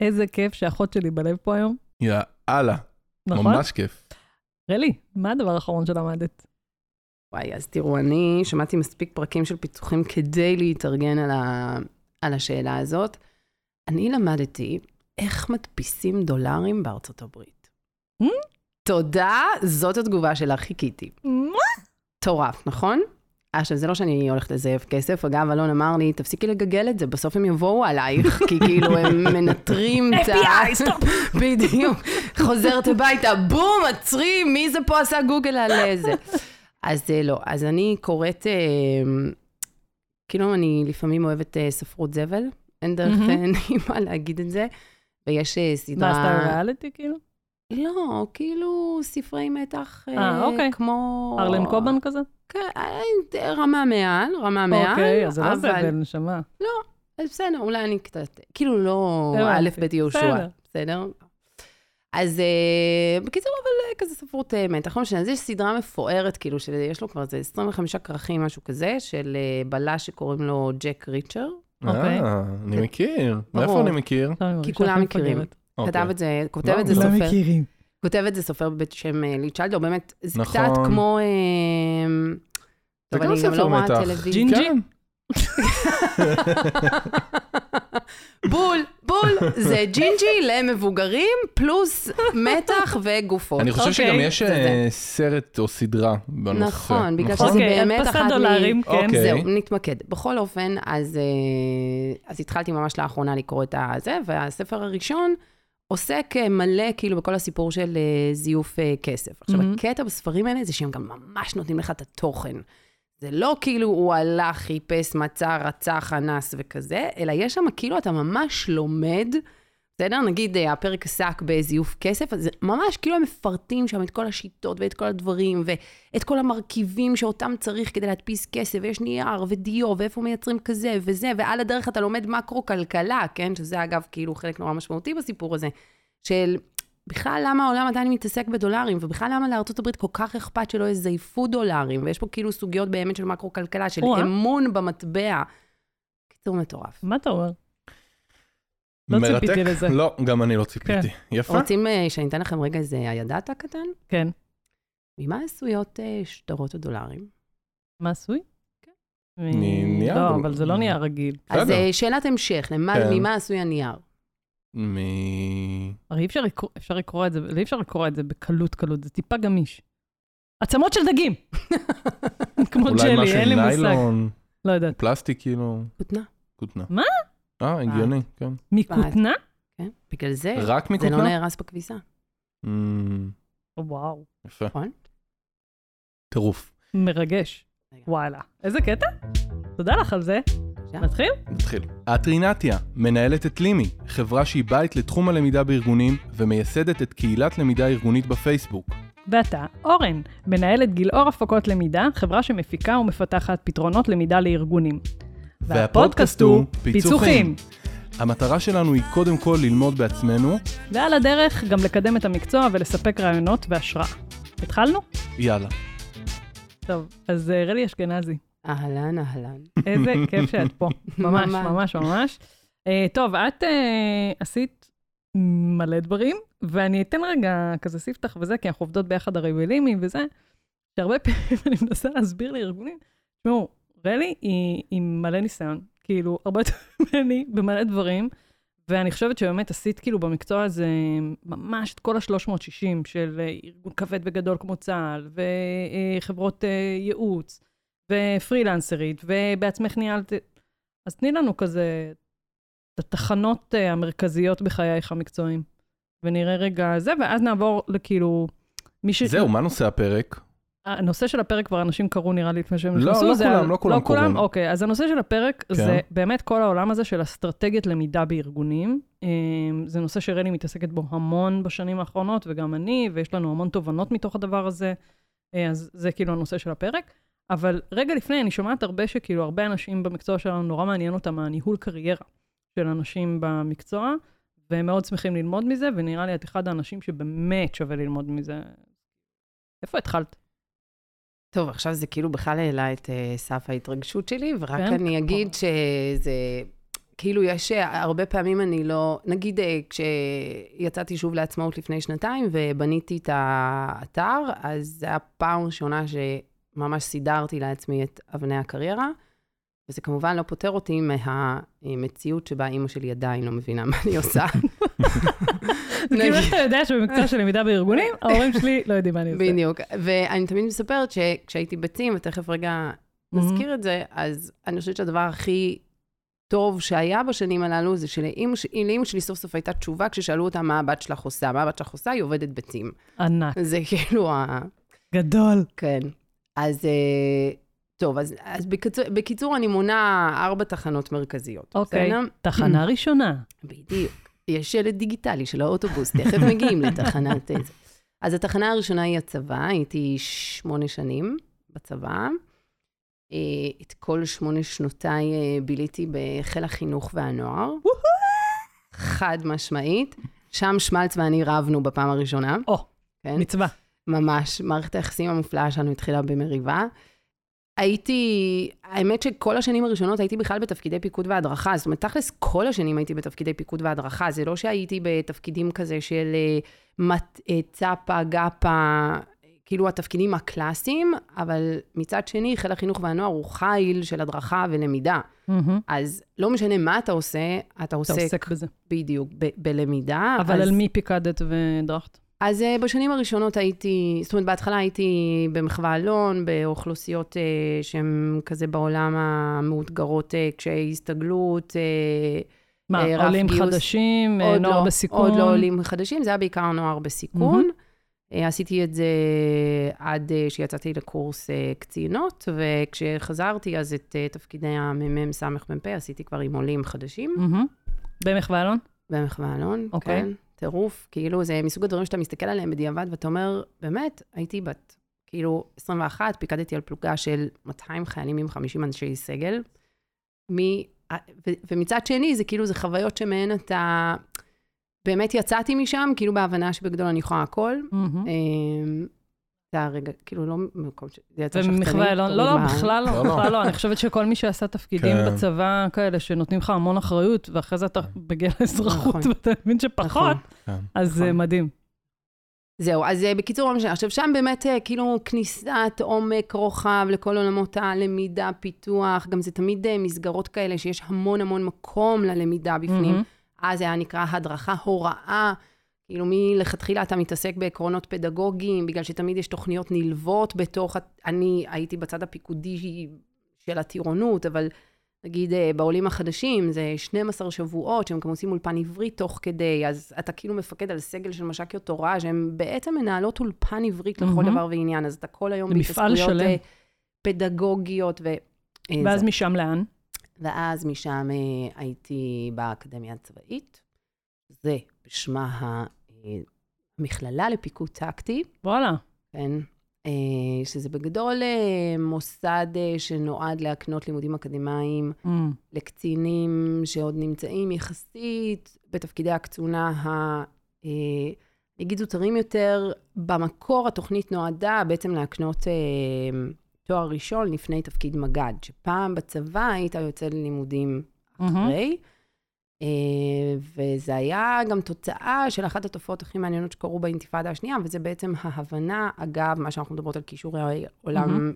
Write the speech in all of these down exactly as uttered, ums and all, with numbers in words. איזה כיף שאחות שלי בלב פה היום. יאללה, נכון? ממש כיף. רלי, מה הדבר האחרון שלמדת? וואי, אז תראו, אני שמעתי מספיק פרקים של פיצוחים כדי להתארגן על, ה... על השאלה הזאת. אני למדתי איך מדפיסים דולרים בארצות הברית. Hmm? תודה, זאת התגובה שלה, חיכיתי. מה? תורף, נכון? עכשיו, זה לא שאני הולכת לזייף כסף, אגב, אלון אמר לי, תפסיקי לגגל את זה, בסוף הם יבואו עלייך, כי כאילו הם מנטרים את ה... אף בי איי, סטופ! בדיוק, חוזרת הביתה, בום, עצרי, מי זה פה עשה גוגל על זה? אז לא, אז אני קוראת, כאילו אני לפעמים אוהבת ספרות זבל, אין דרך נעימה להגיד את זה, ויש סדרה... באסטר ריאליטי כאילו? לא, כאילו ספרי מתח כמו... ארלן קובן כזה? כן, רמה מעל, רמה מעל. אוקיי, אז זה לא זבל, נשמה. לא, אז בסדר, אולי אני קצת... כאילו לא א' ב' יהושע, בסדר? אז בקיצור, אבל כזה ספרות מתח, לא משנה, אז יש סדרה מפוארת, כאילו, שיש לו כבר איזה עשרים וחמישה כרכים, משהו כזה, של בלה שקוראים לו ג'ק ריצ'ר. אה, אני מכיר. מאיפה אני מכיר? כי כולם מכירים. כתב את זה, כותב את זה סופר. כותב את זה סופר בבית שם ליצ'לדו, באמת, זה קצת כמו... זה גם ספר מתח. ג'ינג'י. בול, בול, זה ג'ינג'י למבוגרים, פלוס מתח וגופות. אני חושב שגם יש סרט או סדרה בנושא. נכון, בגלל שזה באמת אחת מ... זהו, נתמקד. בכל אופן, אז התחלתי ממש לאחרונה לקרוא את זה, והספר הראשון עוסק מלא כאילו בכל הסיפור של זיוף כסף. עכשיו, הקטע בספרים האלה זה שהם גם ממש נותנים לך את התוכן. זה לא כאילו הוא הלך, חיפש, מצא, רצח, אנס וכזה, אלא יש שם כאילו אתה ממש לומד, בסדר? נגיד הפרק עסק בזיוף כסף, אז ממש כאילו הם מפרטים שם את כל השיטות ואת כל הדברים, ואת כל המרכיבים שאותם צריך כדי להדפיס כסף, ויש נייר ודיו, ואיפה מייצרים כזה וזה, ועל הדרך אתה לומד מקרו-כלכלה, כן? שזה אגב כאילו חלק נורא משמעותי בסיפור הזה, של... בכלל למה העולם עדיין מתעסק בדולרים, ובכלל למה לארצות הברית כל כך אכפת שלא יזייפו דולרים, ויש פה כאילו סוגיות באמת של מקרו-כלכלה, של אמון במטבע. קיצור מטורף. מה אתה אומר? לא ציפיתי לזה. לא, גם אני לא ציפיתי. יפה. רוצים שאני אתן לכם רגע איזה הידעת הקטן? כן. ממה עשויות שטרות הדולרים? מה עשוי? כן. נייר? לא, אבל זה לא נייר רגיל. אז שאלת המשך, ממה עשוי הנייר? הרי אי אפשר לקרוא את זה בקלות קלות, זה טיפה גמיש. עצמות של דגים! כמו ג'לי, אין לי מושג. לא יודעת. פלסטיק כאילו... כותנה. כותנה. מה? אה, הגיוני, כן. מכותנה? כן, בגלל זה. רק מכותנה? זה לא נהרס בכביסה. וואו. יפה. נכון? טירוף. מרגש. וואלה. איזה קטע? תודה לך על זה. נתחיל? נתחיל. הטרינטיה מנהלת את לימי, חברה שהיא בית לתחום הלמידה בארגונים ומייסדת את קהילת למידה ארגונית בפייסבוק. ואתה, אורן, מנהלת גילאור הפקות למידה, חברה שמפיקה ומפתחת פתרונות למידה לארגונים. והפודקאסט הוא פיצוחים. המטרה שלנו היא קודם כל ללמוד בעצמנו. ועל הדרך גם לקדם את המקצוע ולספק רעיונות והשראה. התחלנו? יאללה. טוב, אז רלי אשכנזי. אהלן, אהלן. איזה כיף שאת פה. ממש, ממש, ממש. טוב, את עשית מלא דברים, ואני אתן רגע כזה ספתח וזה, כי אנחנו עובדות ביחד הרי ולימי וזה, שהרבה פעמים אני מנסה להסביר לארגונים. תשמעו, רלי היא עם מלא ניסיון, כאילו, הרבה יותר ממני במלא דברים, ואני חושבת שבאמת עשית כאילו במקצוע הזה ממש את כל ה-שלוש מאות שישים של ארגון כבד וגדול כמו צה"ל, וחברות ייעוץ, ופרילנסרית, ובעצמך ניהלת... אז תני לנו כזה את התחנות המרכזיות בחייך המקצועיים. ונראה רגע זה, ואז נעבור לכאילו... זהו, מה נושא הפרק? הנושא של הפרק כבר אנשים קראו נראה לי לפני שהם נכנסו. לא, לא כולם, לא כולם קוראים. אוקיי, אז הנושא של הפרק זה באמת כל העולם הזה של אסטרטגיית למידה בארגונים. זה נושא שרלי מתעסקת בו המון בשנים האחרונות, וגם אני, ויש לנו המון תובנות מתוך הדבר הזה. אז זה כאילו הנושא של הפרק. אבל רגע לפני, אני שומעת הרבה שכאילו, הרבה אנשים במקצוע שלנו נורא מעניין אותם, הניהול קריירה של אנשים במקצוע, והם מאוד שמחים ללמוד מזה, ונראה לי את אחד האנשים שבאמת שווה ללמוד מזה. איפה התחלת? טוב, עכשיו זה כאילו בכלל העלה את סף ההתרגשות שלי, ורק אני אגיד שזה כאילו יש הרבה פעמים אני לא, נגיד כשיצאתי שוב לעצמאות לפני שנתיים ובניתי את האתר, אז זה היה פעם ראשונה שממש סידרתי לעצמי את אבני הקריירה, וזה כמובן לא פותר אותי מהמציאות שבה אימא שלי עדיין לא מבינה מה אני עושה. כאילו איך אתה יודע שבמקצוע של למידה בארגונים, ההורים שלי לא יודעים מה אני עושה. בדיוק, ואני תמיד מספרת שכשהייתי בצים, ותכף רגע נזכיר את זה, אז אני חושבת שהדבר הכי טוב שהיה בשנים הללו, זה שלאמא שלי סוף סוף הייתה תשובה, כששאלו אותה מה הבת שלך עושה, מה הבת שלך עושה, היא עובדת בצים. ענק. זה כאילו ה... גדול. כן. אז... טוב, אז, אז בקיצור, בקיצור אני מונה ארבע תחנות מרכזיות. אוקיי, okay. תחנה ראשונה. בדיוק. יש שלט דיגיטלי של האוטובוס, תכף מגיעים לתחנת איזה. אז התחנה הראשונה היא הצבא, הייתי שמונה שנים בצבא. את כל שמונה שנותיי ביליתי בחיל החינוך והנוער. חד משמעית. שם שמלץ ואני רבנו בפעם הראשונה. או, כן? מצווה. ממש, מערכת היחסים המופלאה שלנו התחילה במריבה. הייתי, האמת שכל השנים הראשונות הייתי בכלל בתפקידי פיקוד והדרכה, זאת אומרת, תכלס כל השנים הייתי בתפקידי פיקוד והדרכה, זה לא שהייתי בתפקידים כזה של צפה, גפה, כאילו התפקידים הקלאסיים, אבל מצד שני, חיל החינוך והנוער הוא חיל של הדרכה ולמידה. אז לא משנה מה אתה עושה, אתה עוסק בזה. בדיוק, בלמידה. אבל על מי פיקדת ודרכת? אז בשנים הראשונות הייתי, זאת אומרת, בהתחלה הייתי במחווה אלון, באוכלוסיות אה, שהן כזה בעולם המאותגרות, אה, קשיי הסתגלות, אה, מה, אה, עולים גיוס, חדשים, נוער לא, בסיכון? עוד לא עולים חדשים, זה היה בעיקר נוער בסיכון. Mm-hmm. אה, עשיתי את זה עד אה, שיצאתי לקורס אה, קצינות, וכשחזרתי אז את אה, תפקידי הממ"מ סמך מ"פ, עשיתי כבר עם עולים חדשים. Mm-hmm. במחווה אלון? במחווה אלון, okay. כן. טירוף, כאילו, זה מסוג הדברים שאתה מסתכל עליהם בדיעבד, ואתה אומר, באמת, הייתי בת, כאילו, עשרים ואחת, פיקדתי על פלוגה של מאתיים חיילים עם חמישים אנשי סגל, מ... ו... ומצד שני, זה כאילו, זה חוויות שמהן אתה, באמת יצאתי משם, כאילו, בהבנה שבגדול אני יכולה הכל, mm-hmm. זה הרגע, כאילו, לא במקום ש... זה יצא שחצני. ומחווה, לא, לא, לא, בכלל לא, בכלל לא. אני חושבת שכל מי שעשה תפקידים בצבא כאלה, שנותנים לך המון אחריות, ואחרי זה אתה בגיל האזרחות, ואתה מבין שפחות, אז זה מדהים. זהו, אז בקיצור, עכשיו שם באמת, כאילו, כניסת עומק רוחב לכל עולמות הלמידה, פיתוח, גם זה תמיד מסגרות כאלה, שיש המון המון מקום ללמידה בפנים. אז זה היה נקרא הדרכה, הוראה, כאילו מלכתחילה אתה מתעסק בעקרונות פדגוגיים, בגלל שתמיד יש תוכניות נלוות בתוך, אני הייתי בצד הפיקודי של הטירונות, אבל נגיד בעולים החדשים זה שנים עשר שבועות, שהם כמו עושים אולפן עברי תוך כדי, אז אתה כאילו מפקד על סגל של מש"קיות הוראה, שהן בעצם מנהלות אולפן עברית לכל mm-hmm. דבר ועניין, אז אתה כל היום בהתעסקויות פדגוגיות. ו... ואז זה. משם לאן? ואז משם הייתי באקדמיה הצבאית, זה שמה המכללה לפיקוד טקטי. וואלה. כן. שזה בגדול מוסד שנועד להקנות לימודים אקדמיים mm. לקצינים שעוד נמצאים יחסית בתפקידי הקצונה ה... נגיד זוטרים יותר. במקור התוכנית נועדה בעצם להקנות תואר ראשון לפני תפקיד מגד, שפעם בצבא היית יוצא ללימודים אחרי. Mm-hmm. וזה היה גם תוצאה של אחת התופעות הכי מעניינות שקרו באינתיפאדה השנייה, וזה בעצם ההבנה, אגב, מה שאנחנו מדברות על קישורי עולם,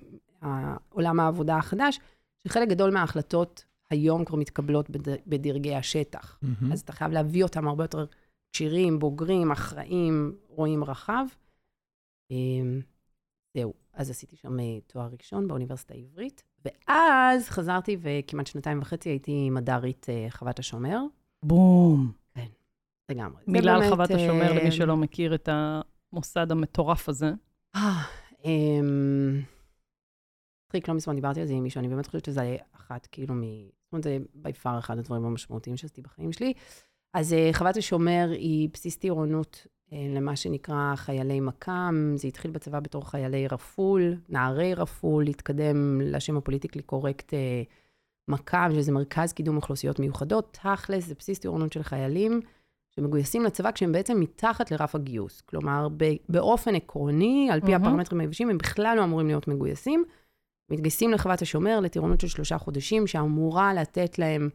עולם העבודה החדש, שחלק גדול מההחלטות היום כבר מתקבלות בדרגי השטח. אז אתה חייב להביא אותם הרבה יותר כשירים, בוגרים, אחראים, רואים רחב. זהו, אז עשיתי שם תואר ראשון באוניברסיטה העברית, ואז חזרתי, וכמעט שנתיים וחצי הייתי מדערית חוות השומר. בום. כן, לגמרי. מילה על חוות השומר, למי שלא מכיר את המוסד המטורף הזה. תחיק, לא מזמן דיברתי על זה עם מישהו, אני באמת חושבת שזה אחת, כאילו, זאת אומרת, זה ביפר אחד הדברים המשמעותיים שעשיתי בחיים שלי. אז חוות השומר היא בסיס טירונות למה שנקרא חיילי מקם, זה התחיל בצבא בתור חיילי רפול, נערי רפול, להתקדם לשם הפוליטיקלי קורקט מקם, שזה מרכז קידום אוכלוסיות מיוחדות, תכלס, זה בסיס טירונות של חיילים, שמגויסים לצבא כשהם בעצם מתחת לרף הגיוס, כלומר באופן עקרוני, על פי mm-hmm. הפרמטרים היבשים, הם בכלל לא אמורים להיות מגויסים, מתגייסים לחוות השומר, לטירונות של שלושה חודשים, שאמורה לתת להם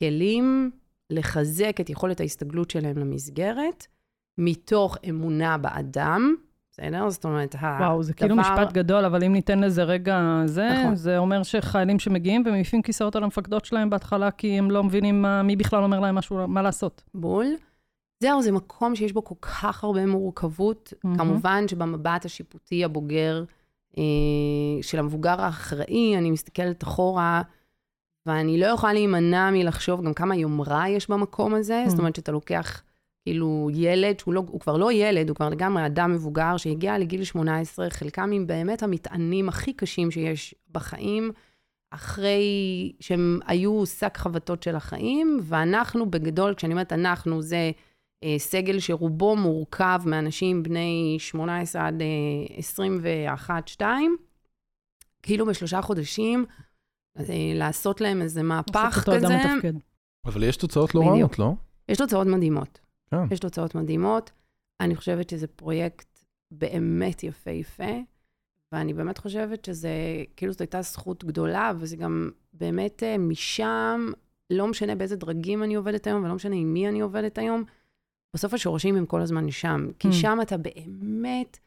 כלים לחזק את יכולת ההסתגלות שלהם למסגרת, מתוך אמונה באדם, בסדר? זאת אומרת, הדבר... וואו, זה כאילו משפט גדול, אבל אם ניתן לזה רגע זה, נכון. זה אומר שחיילים שמגיעים ומעיפים כיסאות על המפקדות שלהם בהתחלה, כי הם לא מבינים מה, מי בכלל אומר להם משהו, מה לעשות. בול. זהו, זה מקום שיש בו כל כך הרבה מורכבות, mm-hmm. כמובן שבמבט השיפוטי הבוגר אה, של המבוגר האחראי, אני מסתכלת אחורה, ואני לא יכולה להימנע מלחשוב גם כמה יומרה יש במקום הזה, mm-hmm. זאת אומרת שאתה לוקח כאילו ילד, שהוא לא, הוא כבר לא ילד, הוא כבר לגמרי אדם מבוגר שהגיע לגיל שמונה עשרה, חלקם עם באמת המטענים הכי קשים שיש בחיים, אחרי שהם היו שק חבטות של החיים, ואנחנו בגדול, כשאני אומרת אנחנו, זה... סגל שרובו מורכב מאנשים בני שמונה עשרה עד עשרים ואחת עשרים ושתיים, כאילו בשלושה חודשים, לעשות להם איזה מהפך כזה. אבל יש תוצאות לא רעות, לא? יש תוצאות מדהימות. יש תוצאות מדהימות. אני חושבת שזה פרויקט באמת יפה יפה, ואני באמת חושבת שזה, כאילו זאת הייתה זכות גדולה, וזה גם באמת משם, לא משנה באיזה דרגים אני עובדת היום, ולא משנה עם מי אני עובדת היום, בסוף השורשים הם כל הזמן שם, כי שם אתה באמת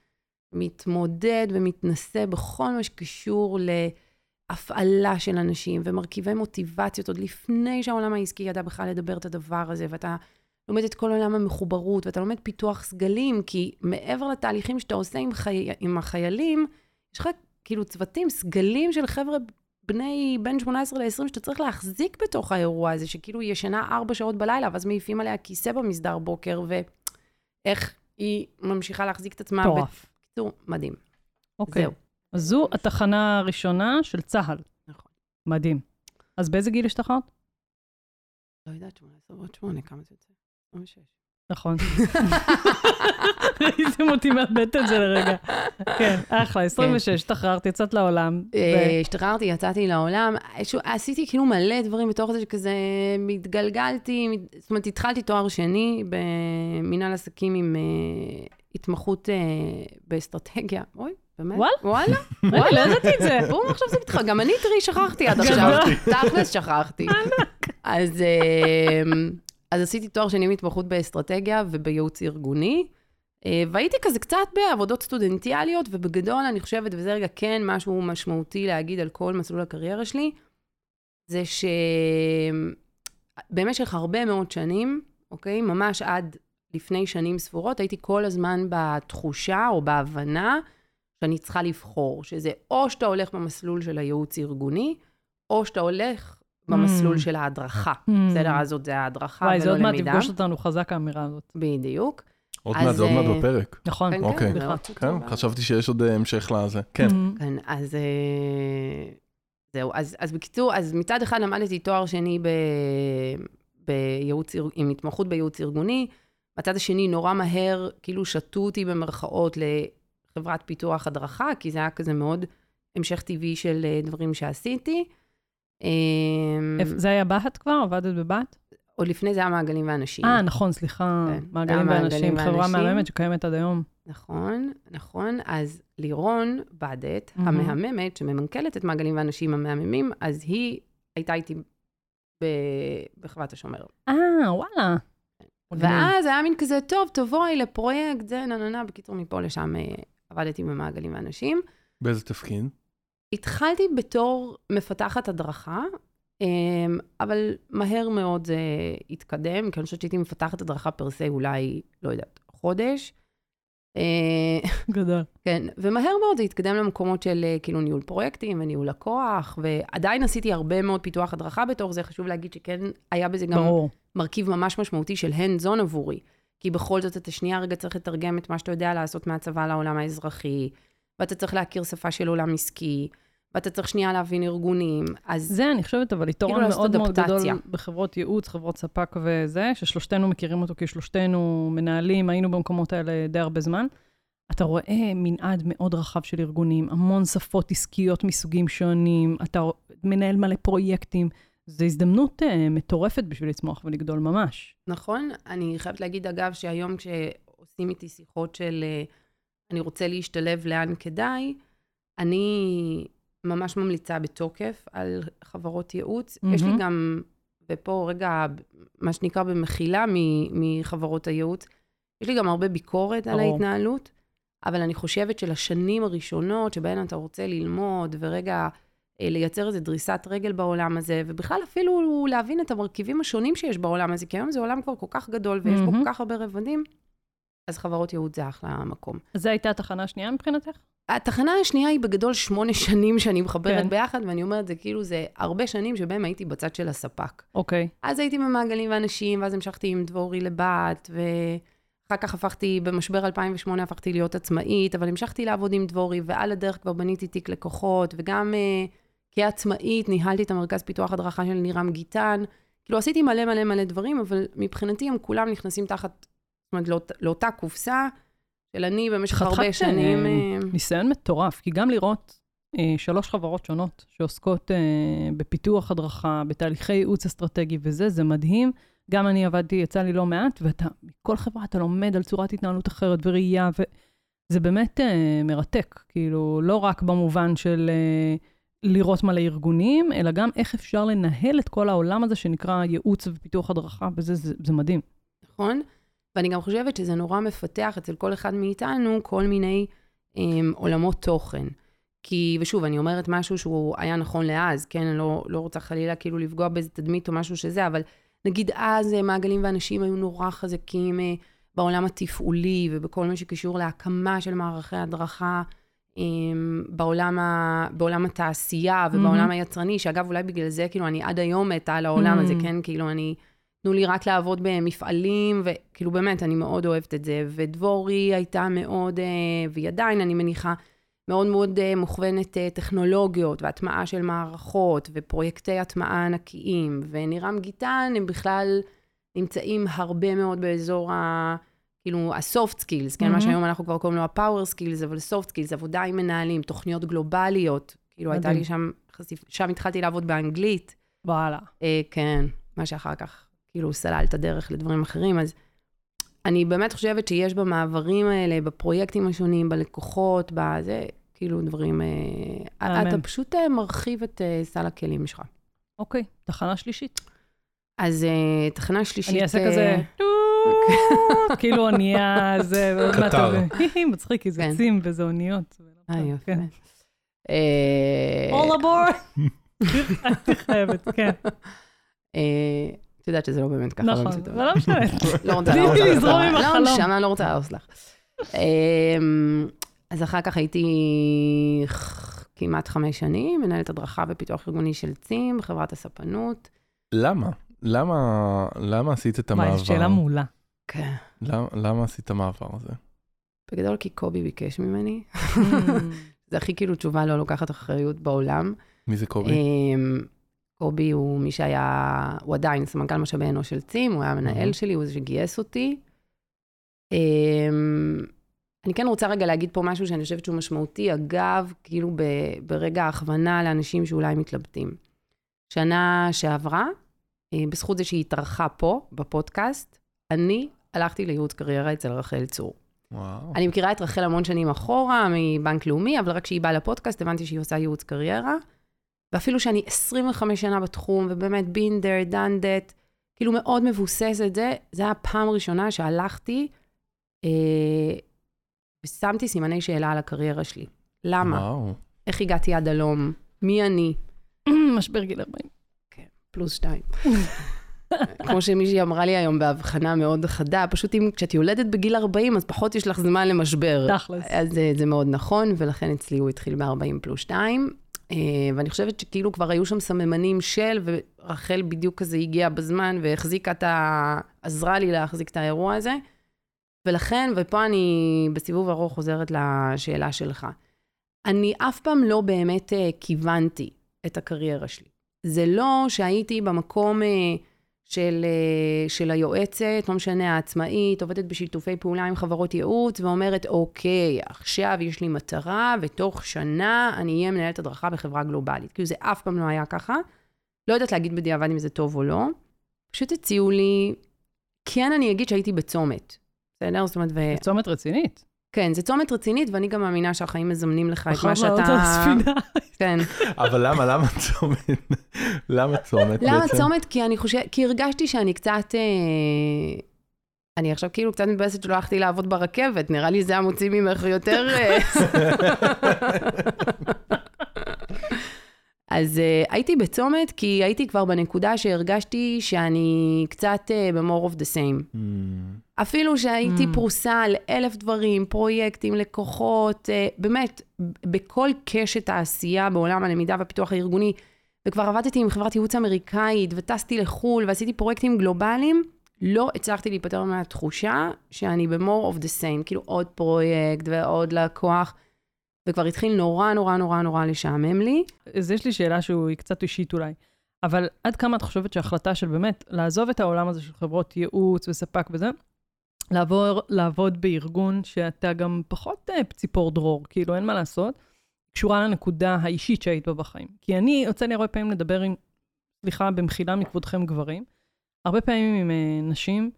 מתמודד ומתנסה בכל מה שקשור להפעלה של אנשים, ומרכיבי מוטיבציות עוד לפני שהעולם העסקי ידע בכלל לדבר את הדבר הזה, ואתה לומד את כל עולם המחוברות, ואתה לומד פיתוח סגלים, כי מעבר לתהליכים שאתה עושה עם, חי... עם החיילים, יש לך כאילו צוותים, סגלים של חבר'ה בני בין שמונה עשרה ל-עשרים, שאתה צריך להחזיק בתוך האירוע הזה, שכאילו היא ישנה ארבע שעות בלילה, ואז מעיפים עליה כיסא במסדר בוקר, ואיך היא ממשיכה להחזיק את עצמה. טורף. בקיצור, מדהים. אוקיי. זהו. אז זו התחנה הראשונה של צהל. נכון. מדהים. אז באיזה גיל השתחררת? לא יודעת, שמונה עשרה ועוד שמונה, כמה זה יוצא? עשרים ושש. נכון. ראיתם אותי מאבדת את זה לרגע. כן, אחלה, עשרים ושש, השתחררתי, יצאת לעולם. השתחררתי, יצאתי לעולם. עשיתי כאילו מלא דברים בתוך זה שכזה מתגלגלתי, זאת אומרת, התחלתי תואר שני במנהל עסקים עם התמחות באסטרטגיה. אוי, באמת? וואלה? וואלה, לא ידעתי את זה. בואו, עכשיו זה מתחרר. גם אני תראי, שכחתי עד עכשיו. תכלס, שכחתי. אז... אז עשיתי תואר שני מתמחות באסטרטגיה ובייעוץ ארגוני, והייתי כזה קצת בעבודות סטודנטיאליות, ובגדול אני חושבת, וזה רגע כן משהו משמעותי להגיד על כל מסלול הקריירה שלי, זה שבמשך הרבה מאוד שנים, אוקיי, ממש עד לפני שנים ספורות, הייתי כל הזמן בתחושה או בהבנה שאני צריכה לבחור, שזה או שאתה הולך במסלול של הייעוץ ארגוני, או שאתה הולך... במסלול של ההדרכה. בסדר, אז זאת זה ההדרכה ולא למידה. וואי, זה עוד מעט תפגוש אותנו חזק האמירה הזאת. בדיוק. עוד מעט, זה עוד מעט בפרק. נכון. אוקיי. חשבתי שיש עוד המשך לזה. כן. כן, אז זהו. אז בקיצור, אז מצד אחד למדתי תואר שני עם התמחות בייעוץ ארגוני, מצד השני נורא מהר, כאילו שתו אותי במרכאות לחברת פיתוח הדרכה, כי זה היה כזה מאוד המשך טבעי של דברים שעשיתי. זה היה בת כבר? עבדת בבת? עוד לפני זה היה מעגלים ואנשים. אה, נכון, סליחה. מעגלים ואנשים, חברה מהממת שקיימת עד היום. נכון, נכון. אז לירון בדת, המהממת, שממנכלת את מעגלים ואנשים המהממים, אז היא הייתה איתי בחוות השומר. אה, וואלה. ואז היה מין כזה, טוב, תבואי לפרויקט, זה נננה, בקיצור מפה לשם עבדתי במעגלים ואנשים. באיזה תפקיד? התחלתי בתור מפתחת הדרכה, אבל מהר מאוד זה התקדם, כי אני חושבת שהייתי מפתחת הדרכה פרסי אולי, לא יודעת, חודש. גדול. כן, ומהר מאוד זה התקדם למקומות של כאילו ניהול פרויקטים וניהול לקוח, ועדיין עשיתי הרבה מאוד פיתוח הדרכה בתור זה, חשוב להגיד שכן, היה בזה גם ברור. מרכיב ממש משמעותי של hands-on עבורי, כי בכל זאת אתה שנייה רגע צריך לתרגם את מה שאתה יודע לעשות מהצבא לעולם האזרחי, ואתה צריך להכיר שפה של עולם עסקי, ואתה צריך שנייה להבין ארגונים. אז זה, אני חושבת, אבל יתרון מאוד מאוד גדול בחברות ייעוץ, חברות ספק וזה, ששלושתנו מכירים אותו, כי שלושתנו מנהלים, היינו במקומות האלה די הרבה זמן. אתה רואה מנעד מאוד רחב של ארגונים, המון שפות עסקיות מסוגים שונים, אתה מנהל מלא פרויקטים, זו הזדמנות מטורפת בשביל לצמוח ולגדול ממש. נכון, אני חייבת להגיד אגב, שהיום כשעושים איתי שיחות של... אני רוצה להשתלב לאן כדאי, אני ממש ממליצה בתוקף על חברות ייעוץ. Mm-hmm. יש לי גם, ופה רגע, מה שנקרא במחילה מחברות הייעוץ, יש לי גם הרבה ביקורת על ההתנהלות, אבל אני חושבת שלשנים הראשונות, שבהן אתה רוצה ללמוד, ורגע לייצר איזה דריסת רגל בעולם הזה, ובכלל אפילו להבין את המרכיבים השונים שיש בעולם הזה, כי היום זה עולם כבר כל כך גדול, ויש בו כל כך הרבה רבדים, אז חברות ייעוץ זה אחלה המקום. אז זו הייתה התחנה השנייה מבחינתך? התחנה השנייה היא בגדול שמונה שנים שאני מחברת ביחד, ואני אומרת, זה כאילו, זה הרבה שנים שבהם הייתי בצד של הספק. אוקיי. אז הייתי במעגלים ואנשים, ואז המשכתי עם דבורי לבת, ואחר כך הפכתי, במשבר אלפיים ושמונה הפכתי להיות עצמאית, אבל המשכתי לעבוד עם דבורי, ועל הדרך כבר בניתי תיק לקוחות, וגם כעצמאית ניהלתי את המרכז פיתוח הדרכה של ניר גיטן. כאילו, עשיתי מלא מלא מלא דברים, אבל מבחינתי הם כולם נכנסים תחת, זאת אומרת, לאותה קופסה, של אני במשך הרבה שנים. ניסיון מטורף, כי גם לראות שלוש חברות שונות שעוסקות בפיתוח הדרכה, בתהליכי ייעוץ אסטרטגי וזה, זה מדהים. גם אני עבדתי, יצא לי לא מעט, וכל חברה אתה לומד על צורת התנהלות אחרת וראייה, וזה באמת מרתק, כאילו לא רק במובן של לראות מלא ארגונים, אלא גם איך אפשר לנהל את כל העולם הזה שנקרא ייעוץ ופיתוח הדרכה, וזה מדהים. נכון? ואני גם חושבת שזה נורא מפתח אצל כל אחד מאיתנו כל מיני הם, עולמות תוכן. כי, ושוב, אני אומרת משהו שהוא היה נכון לאז, כן, אני לא, לא רוצה חלילה כאילו לפגוע באיזה תדמית או משהו שזה, אבל נגיד אז מעגלים ואנשים היו נורא חזקים אה, בעולם התפעולי ובכל מה שקשור להקמה של מערכי הדרכה אה, בעולם, ה, בעולם התעשייה ובעולם mm-hmm. היצרני, שאגב אולי בגלל זה כאילו אני עד היום מתה על העולם mm-hmm. הזה, כן, כאילו אני... תנו לי רק לעבוד במפעלים, וכאילו באמת, אני מאוד אוהבת את זה, ודבורי הייתה מאוד, והיא עדיין, אני מניחה, מאוד מאוד מוכוונת טכנולוגיות, והטמעה של מערכות, ופרויקטי הטמעה ענקיים, ונרם גיטן, הם בכלל נמצאים הרבה מאוד באזור ה... כאילו, ה-soft skills, כן? Mm-hmm. מה שהיום אנחנו כבר קוראים לו ה-power skills, אבל soft skills, עבודה עם מנהלים, תוכניות גלובליות, כאילו, הייתה לי שם, שם התחלתי לעבוד באנגלית. וואלה. אה, כן, מה שאחר כך. כאילו סלל את הדרך לדברים אחרים, אז אני באמת חושבת שיש במעברים האלה, בפרויקטים השונים, בלקוחות, בזה, כאילו דברים, אתה פשוט מרחיב את סל הכלים שלך. אוקיי, תחנה שלישית. אז תחנה שלישית... אני אעשה כזה, כאילו עונייה, זה... קטר. מצחיק, כי זה צים וזה עוניות. אה, יופי. All aboard! אני חייבת, כן. את יודעת שזה לא באמת ככה. נכון, אבל לא משנה. לא רוצה להרוס לך. לא משנה, לא רוצה להרוס לך. אז אחר כך הייתי כמעט חמש שנים, מנהלת הדרכה ופיתוח ארגוני של צים, חברת הספנות. למה? למה עשית את המעבר? מה, יש שאלה מעולה. כן. למה עשית את המעבר הזה? בגדול כי קובי ביקש ממני. זה הכי כאילו תשובה לא לוקחת אחריות בעולם. מי זה קובי? קובי הוא מי שהיה, הוא עדיין סמנכ"ל משאבי אנוש של צים, הוא היה מנהל שלי, הוא זה שגייס אותי. אני כן רוצה רגע להגיד פה משהו שאני חושבת שהוא משמעותי, אגב, כאילו ברגע ההכוונה לאנשים שאולי מתלבטים. שנה שעברה, בזכות זה שהיא התארחה פה, בפודקאסט, אני הלכתי לייעוץ קריירה אצל רחל צור. אני מכירה את רחל המון שנים אחורה, מבנק לאומי, אבל רק כשהיא באה לפודקאסט, הבנתי שהיא עושה ייעוץ קריירה. ואפילו שאני עשרים וחמש שנה בתחום, ובאמת been there, done that, כאילו מאוד מבוסס את זה, זה היה הפעם הראשונה שהלכתי, אה, ושמתי סימני שאלה על הקריירה שלי. למה? וואו. איך הגעתי עד הלום? מי אני? משבר גיל ארבעים. כן, פלוס שתיים. כמו שמישהי אמרה לי היום בהבחנה מאוד חדה, פשוט אם כשאת יולדת בגיל ארבעים, אז פחות יש לך זמן למשבר. תכלס. אז זה, זה מאוד נכון, ולכן אצלי הוא התחיל ב-ארבעים פלוס שתיים. ואני חושבת שכאילו כבר היו שם סממנים של, ורחל בדיוק כזה הגיעה בזמן, והחזיקה את ה... עזרה לי להחזיק את האירוע הזה, ולכן, ופה אני בסיבוב ארוך חוזרת לשאלה שלך. אני אף פעם לא באמת כיוונתי את הקריירה שלי. זה לא שהייתי במקום של, של היועצת, לא משנה, העצמאית, עובדת בשיתופי פעולה עם חברות ייעוץ, ואומרת, אוקיי, עכשיו יש לי מטרה, ותוך שנה אני אהיה מנהלת הדרכה בחברה גלובלית. כאילו זה אף פעם לא היה ככה. לא יודעת להגיד בדיעבד אם זה טוב או לא. פשוט הציעו לי, כן, אני אגיד שהייתי בצומת. בסדר? זאת אומרת, ו... בצומת רצינית. כן, זה צומת רצינית, ואני גם מאמינה שהחיים מזמנים לך את מה שאתה... אחר מהאוטו הספינה. אבל למה, למה צומת? למה צומת? למה צומת? כי אני חושבת, כי הרגשתי שאני קצת... אני עכשיו כאילו קצת מתבאסת שלא הלכתי לעבוד ברכבת, נראה לי זה המוציא ממך יותר... אז הייתי בצומת, כי הייתי כבר בנקודה שהרגשתי שאני קצת ב-more of the same. אפילו שהייתי פרוסה על אלף דברים, פרויקטים, לקוחות, באמת, בכל קשת העשייה בעולם הלמידה והפיתוח הארגוני, וכבר עבדתי עם חברת ייעוץ אמריקאית, וטסתי לחול, ועשיתי פרויקטים גלובליים, לא הצלחתי להיפטר מהתחושה שאני ב-more of the same, כאילו עוד פרויקט ועוד לקוח, וכבר התחיל נורא, נורא, נורא, נורא לשעמם לי. אז יש לי שאלה שהיא קצת אישית אולי, אבל עד כמה את חושבת שההחלטה של באמת לעזוב את העולם הזה של חברות ייעוץ וספק וזה, לעבור, לעבוד בארגון שאתה גם פחות ציפור דרור, כאילו אין מה לעשות, קשורה לנקודה האישית שהיית בה בחיים. כי אני יוצא לי הרבה פעמים לדבר עם, סליחה, במחילה מכבודכם גברים, הרבה פעמים עם uh, נשים,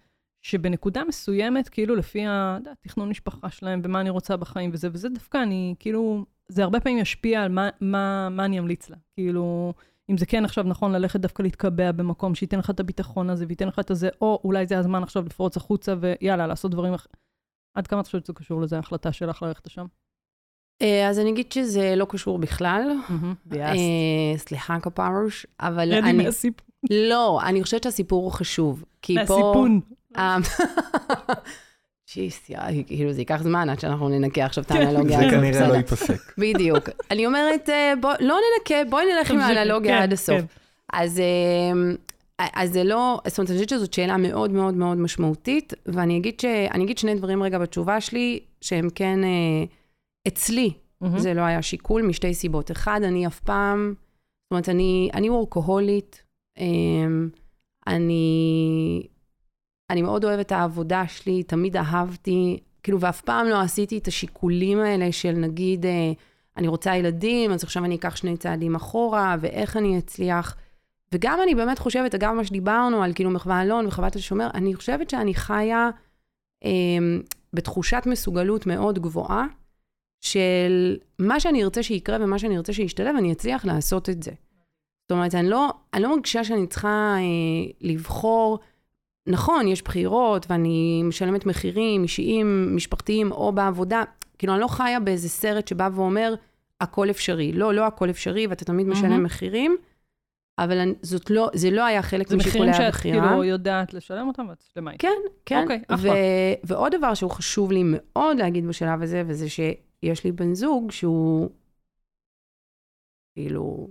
שבנקודה מסוימת, כאילו לפי התכנון משפחה שלהם, ומה אני רוצה בחיים וזה, וזה דווקא אני, כאילו, זה הרבה פעמים ישפיע על מה, מה, מה אני אמליץ לה. כאילו, אם זה כן עכשיו נכון ללכת דווקא להתקבע במקום שייתן לך את הביטחון הזה, וייתן לך את הזה, או אולי זה הזמן עכשיו לפרוץ החוצה, ויאללה, לעשות דברים אחרים. עד כמה את חושבת שזה קשור לזה, ההחלטה שלך ללכת לשם? אז אני אגיד שזה לא קשור בכלל. סליחה, כפרוש, אבל אני... לא, אני חושבת שהסיפור הוא חשוב. מהסיפון. שיס, כאילו זה ייקח זמן עד שאנחנו ננקה עכשיו את האנלוגיה. זה כנראה לא ייפסק. בדיוק. אני אומרת, לא ננקה, בואי נלך עם האנלוגיה עד הסוף. אז זה לא, זאת אומרת, אני חושבת שזאת שאלה מאוד מאוד מאוד משמעותית, ואני אגיד שני דברים רגע בתשובה שלי, שהם כן, אצלי זה לא היה שיקול משתי סיבות. אחד, אני אף פעם, זאת אומרת, אני וורקוהולית, אני... אני מאוד אוהבת את העבודה שלי, תמיד אהבתי, כאילו, ואף פעם לא עשיתי את השיקולים האלה של נגיד, אני רוצה ילדים, אז עכשיו אני אקח שני צעדים אחורה, ואיך אני אצליח. וגם אני באמת חושבת, אגב מה שדיברנו על כאילו מחווה אלון וחוות השומר, אני חושבת שאני חיה אה, בתחושת מסוגלות מאוד גבוהה, של מה שאני ארצה שיקרה ומה שאני ארצה שישתלב, אני אצליח לעשות את זה. זאת אומרת, אני לא, אני לא מרגישה שאני צריכה אה, לבחור... נכון, יש בחירות, ואני משלמת מחירים אישיים, משפחתיים, או בעבודה. כאילו, אני לא חיה באיזה סרט שבא ואומר, הכל אפשרי. לא, לא הכל אפשרי, ואתה תמיד משלם מחירים, אבל זאת לא, זה לא היה חלק משיקולי הבחירה. זה מחירים שאת כאילו יודעת לשלם אותם, ואת שלמה. כן, כן. אוקיי, אחלה. ועוד דבר שהוא חשוב לי מאוד להגיד בשלב הזה, וזה שיש לי בן זוג שהוא, כאילו...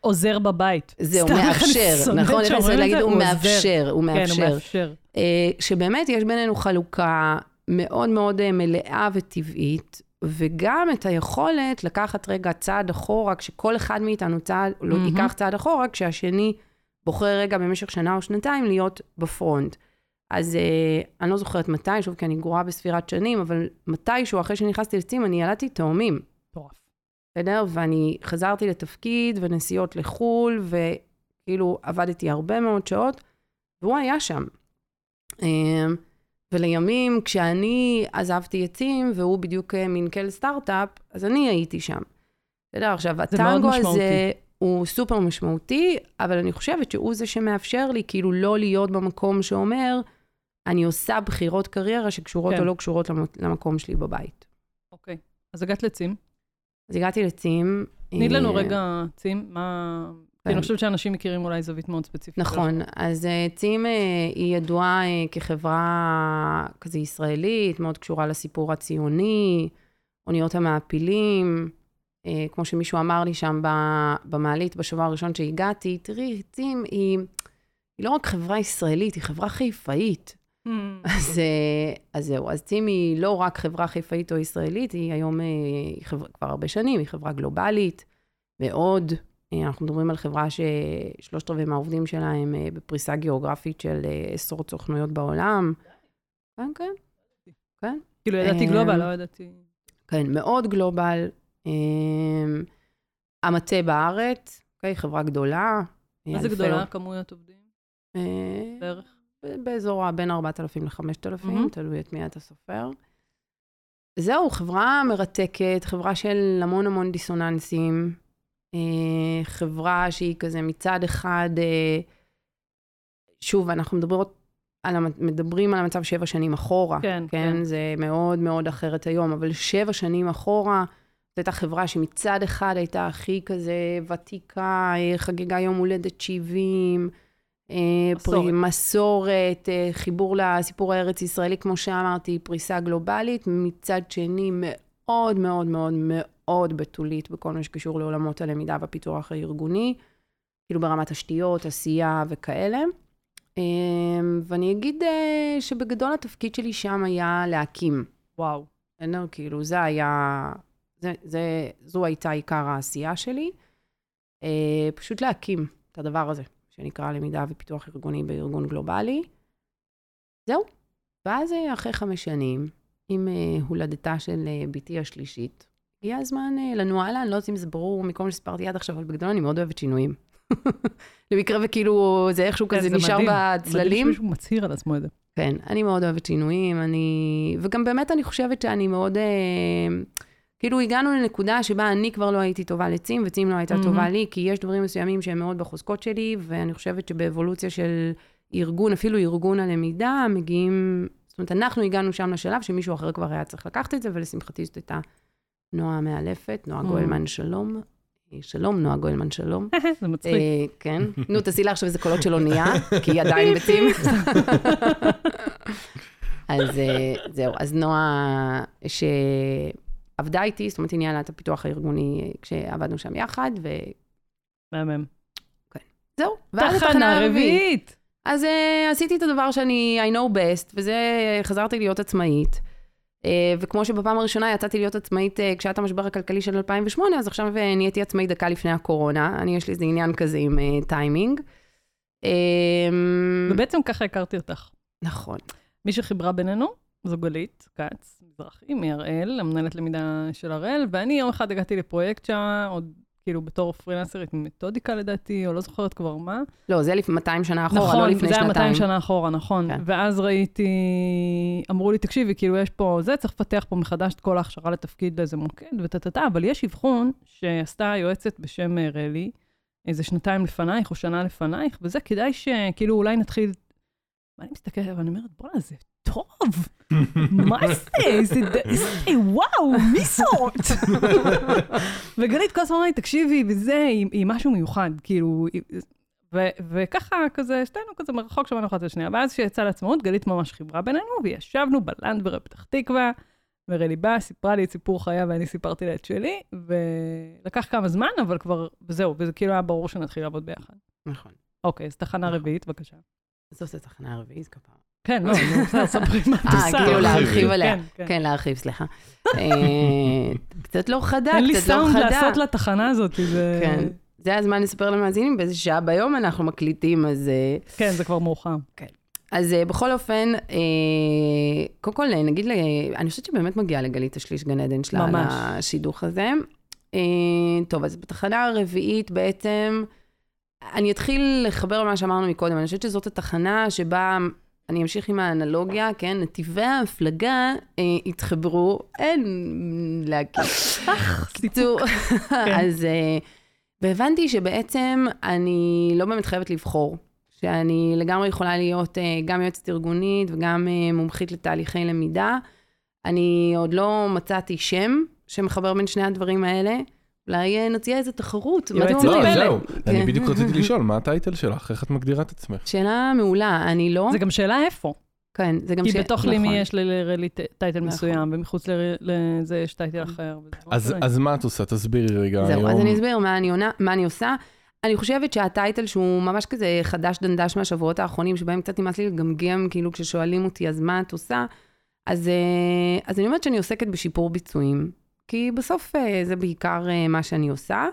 עוזר בבית. זה, הוא מאפשר, נכון? הוא מאפשר, הוא מאפשר. שבאמת יש בינינו חלוקה מאוד מאוד מלאה וטבעית, וגם את היכולת לקחת רגע צעד אחורה, כשכל אחד מאיתנו ייקח צעד אחורה, כשהשני בוחר רגע במשך שנה או שנתיים להיות בפרונט. אז אני לא זוכרת מתי, שוב כי אני גרועה בספירת שנים, אבל מתישהו אחרי שנכנסתי לצים, אני ילדתי תאומים. טורף. בסדר? ואני חזרתי לתפקיד ונסיעות לחול, וכאילו עבדתי הרבה מאוד שעות, והוא היה שם. ולימים, כשאני עזבתי עצים, והוא בדיוק מנכל סטארט-אפ, אז אני הייתי שם. בסדר? עכשיו, הטנגו הזה הוא סופר משמעותי, אבל אני חושבת שהוא זה שמאפשר לי כאילו לא להיות במקום שאומר, אני עושה בחירות קריירה שקשורות או לא קשורות למקום שלי בבית. אוקיי. אז הגעת לעצים? אז הגעתי לצים. תני לנו רגע צים, מה... אני חושבת שאנשים מכירים אולי זווית מאוד ספציפית. נכון, אז צים היא ידועה כחברה כזה ישראלית, מאוד קשורה לסיפור הציוני, אוניות המעפילים, כמו שמישהו אמר לי שם במעלית בשבוע הראשון שהגעתי, תראי, צים היא לא רק חברה ישראלית, היא חברה חיפאית. אז, אז זהו, אז צים היא לא רק חברה חיפאית או ישראלית, היא היום, היא חברה, כבר הרבה שנים, היא חברה גלובלית, ועוד, אנחנו מדברים על חברה ששלושת רבעים העובדים שלה הם בפריסה גיאוגרפית של עשרות סוכנויות בעולם. כן, כן. כן. כאילו ידעתי גלובל, לא ידעתי. כן, מאוד גלובל. המטה בארץ, חברה גדולה. איזה גדולה, כמויות עובדים? בערך. באזורה בין ארבעת אלפים לחמשת אלפים, תלוי את מי אתה סופר. זהו, חברה מרתקת, חברה של המון המון דיסוננסים, חברה שהיא כזה מצד אחד, שוב, אנחנו מדברות, על המת... מדברים על המצב שבע שנים אחורה, כן, כן, כן, זה מאוד מאוד אחרת היום, אבל שבע שנים אחורה, זו הייתה חברה שמצד אחד הייתה הכי כזה ותיקה, חגיגה יום הולדת שבעים, מסורת. מסורת, חיבור לסיפור הארץ ישראלי, כמו שאמרתי, פריסה גלובלית, מצד שני מאוד מאוד מאוד מאוד בתולית בכל מה שקשור לעולמות הלמידה והפיתוח הארגוני, כאילו ברמת השתיות, עשייה וכאלה. ואני אגיד שבגדול התפקיד שלי שם היה להקים. וואו. אינו, כאילו זה היה, זה, זה, זו הייתה עיקר העשייה שלי, פשוט להקים את הדבר הזה. שנקרא למידה ופיתוח ארגוני בארגון גלובלי. זהו. ואז אחרי חמש שנים, עם הולדתה של ביתי השלישית, הגיע הזמן לנו הלאה, אני לא יודעת אם זה ברור מכל מה שספרתי עד עכשיו, אבל בגדול אני מאוד אוהבת שינויים. למקרה וכאילו זה איכשהו כזה נשאר בצללים. מדהים שהוא מצהיר על עצמו את זה. כן, אני מאוד אוהבת שינויים, אני... וגם באמת אני חושבת שאני מאוד... כאילו הגענו לנקודה שבה אני כבר לא הייתי טובה לצים, וצים לא הייתה mm-hmm. טובה לי, כי יש דברים מסוימים שהם מאוד בחוזקות שלי, ואני חושבת שבאבולוציה של ארגון, אפילו ארגון הלמידה, מגיעים, זאת אומרת, אנחנו הגענו שם לשלב שמישהו אחר כבר היה צריך לקחת את זה, ולשמחתי זאת הייתה נועה מאלפת, נועה mm-hmm. גואלמן שלום, שלום נועה גואלמן שלום. זה מצחיק. כן, נו תעשי לה עכשיו איזה קולות שלא נהיה, כי היא עדיין בצים. אז זהו, אז נועה ש... עבדה איתי, זאת אומרת, היא ניהלה את הפיתוח הארגוני כשעבדנו שם יחד, ו... מהמם. כן. זהו. תחנה רביעית. אז עשיתי את הדבר שאני, I know best, וזה, חזרתי להיות עצמאית. וכמו שבפעם הראשונה יצאתי להיות עצמאית כשהייתה המשבר הכלכלי של אלפיים ושמונה, אז עכשיו נהייתי עצמאית דקה לפני הקורונה. אני, יש לי איזה עניין כזה עם טיימינג. ובעצם ככה הכרתי אותך. נכון. מי שחיברה בינינו, זו גלית קאץ. מזרחי, מ-אר אל, המנהלת למידה של אר אל, ואני יום אחד הגעתי לפרויקט שם, עוד כאילו בתור פרילנסרית מתודיקה לדעתי, או לא זוכרת כבר מה. לא, זה מאתיים שנה אחורה, לא לפני שנתיים. נכון, זה היה מאתיים שנה אחורה, נכון. ואז ראיתי, אמרו לי, תקשיבי, כאילו יש פה, זה צריך לפתח פה מחדש את כל ההכשרה לתפקיד לאיזה מוקד, וטטטה, אבל יש אבחון שעשתה יועצת בשם רלי, איזה שנתיים לפנייך או שנה לפנייך, וזה כדאי שכאילו אולי נתחיל, אני מסתכלת, אבל אני אומרת, בוא נעזב. טוב, מה זה? זה וואו, מי זאת? וגלית כל הזמן, תקשיבי, וזה, היא משהו מיוחד, כאילו, וככה כזה, שתינו כזה מרחוק שמענו אחת לשנייה, ואז שיצאה לעצמאות, גלית ממש חיברה בינינו, וישבנו בלנדבר פתח תקווה, ורליבה סיפרה לי את סיפור חיה, ואני סיפרתי לה את שלי, ולקח כמה זמן, אבל כבר, וזהו, וזה כאילו היה ברור שנתחיל לעבוד ביחד. נכון. אוקיי, אז תחנה רביעית, בבקשה. אז עושה תחנה רביעית כבר. כן, לא, אני רוצה לספרים מה את עושה. אה, כאילו להרחיב עליה. כן, להרחיב, סליחה. קצת לא חדה, קצת לא חדה. אין לי סאונד לעשות לתחנה הזאת. כן, זה הזמן לספר למאזינים, באיזה שעה ביום אנחנו מקליטים, אז... כן, זה כבר מאוחר. כן. אז בכל אופן, קודם כל, נגיד, אני חושבת שבאמת מגיעה לגלית השליש גן עדן שלה על השידוך הזה. טוב, אז בתחנה הרביעית בעצם, אני אתחיל לחבר למה שאמרנו מקודם, אני חושבת שזאת התחנה שבה... אני אמשיך עם האנלוגיה, כן, נתיבי ההפלגה התחברו, אין להגיד. סיפוק. אז הבנתי שבעצם אני לא באמת חייבת לבחור, שאני לגמרי יכולה להיות גם יועצת ארגונית וגם מומחית לתהליכי למידה. אני עוד לא מצאתי שם שמחבר בין שני הדברים האלה, אולי נציע איזו תחרות. לא, זהו. אני בדיוק רציתי לשאול, מה הטייטל שלך? איך את מגדירה את עצמך? שאלה מעולה, אני לא... זה גם שאלה איפה. כן, זה גם שאלה... כי בתוך לימי יש לי טייטל מסוים, ומחוץ לזה יש טייטל אחר. אז מה את עושה? תסבירי רגע. זהו, אז אני אסביר מה אני עושה. אני חושבת שהטייטל שהוא ממש כזה חדש דנדש מהשבועות האחרונים, שבהם קצת נמאס לי לגמגם, כאילו כששואלים אותי, אז מה את עושה? אז אני אומרת שאני עוסקת בשיפור ביצועים. כי בסוף זה בעיקר מה שאני עושה.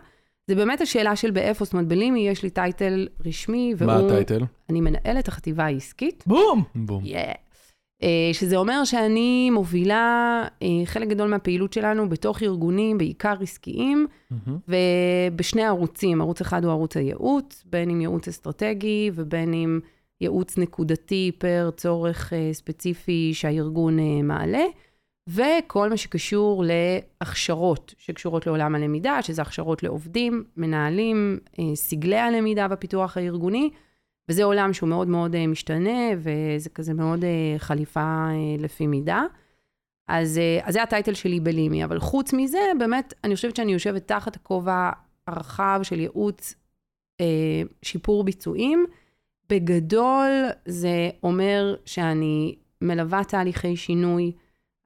זה באמת השאלה של באיפה, זאת אומרת, בלימי יש לי טייטל רשמי, והוא... מה הטייטל? אני מנהלת החטיבה העסקית. בום! בום. שזה אומר שאני מובילה חלק גדול מהפעילות שלנו בתוך ארגונים, בעיקר עסקיים, ובשני ערוצים. ערוץ אחד הוא ערוץ הייעוץ, בין אם ייעוץ אסטרטגי, ובין אם ייעוץ נקודתי פר צורך ספציפי שהארגון מעלה. וכל מה שקשור להכשרות שקשורות לעולם הלמידה, שזה הכשרות לעובדים, מנהלים, סגלי הלמידה בפיתוח הארגוני, וזה עולם שהוא מאוד מאוד משתנה, וזה כזה מאוד חליפה לפי מידה. אז, אז זה הטייטל שלי בלימי, אבל חוץ מזה, באמת, אני חושבת שאני יושבת תחת הכובע הרחב של ייעוץ שיפור ביצועים. בגדול זה אומר שאני מלווה תהליכי שינוי,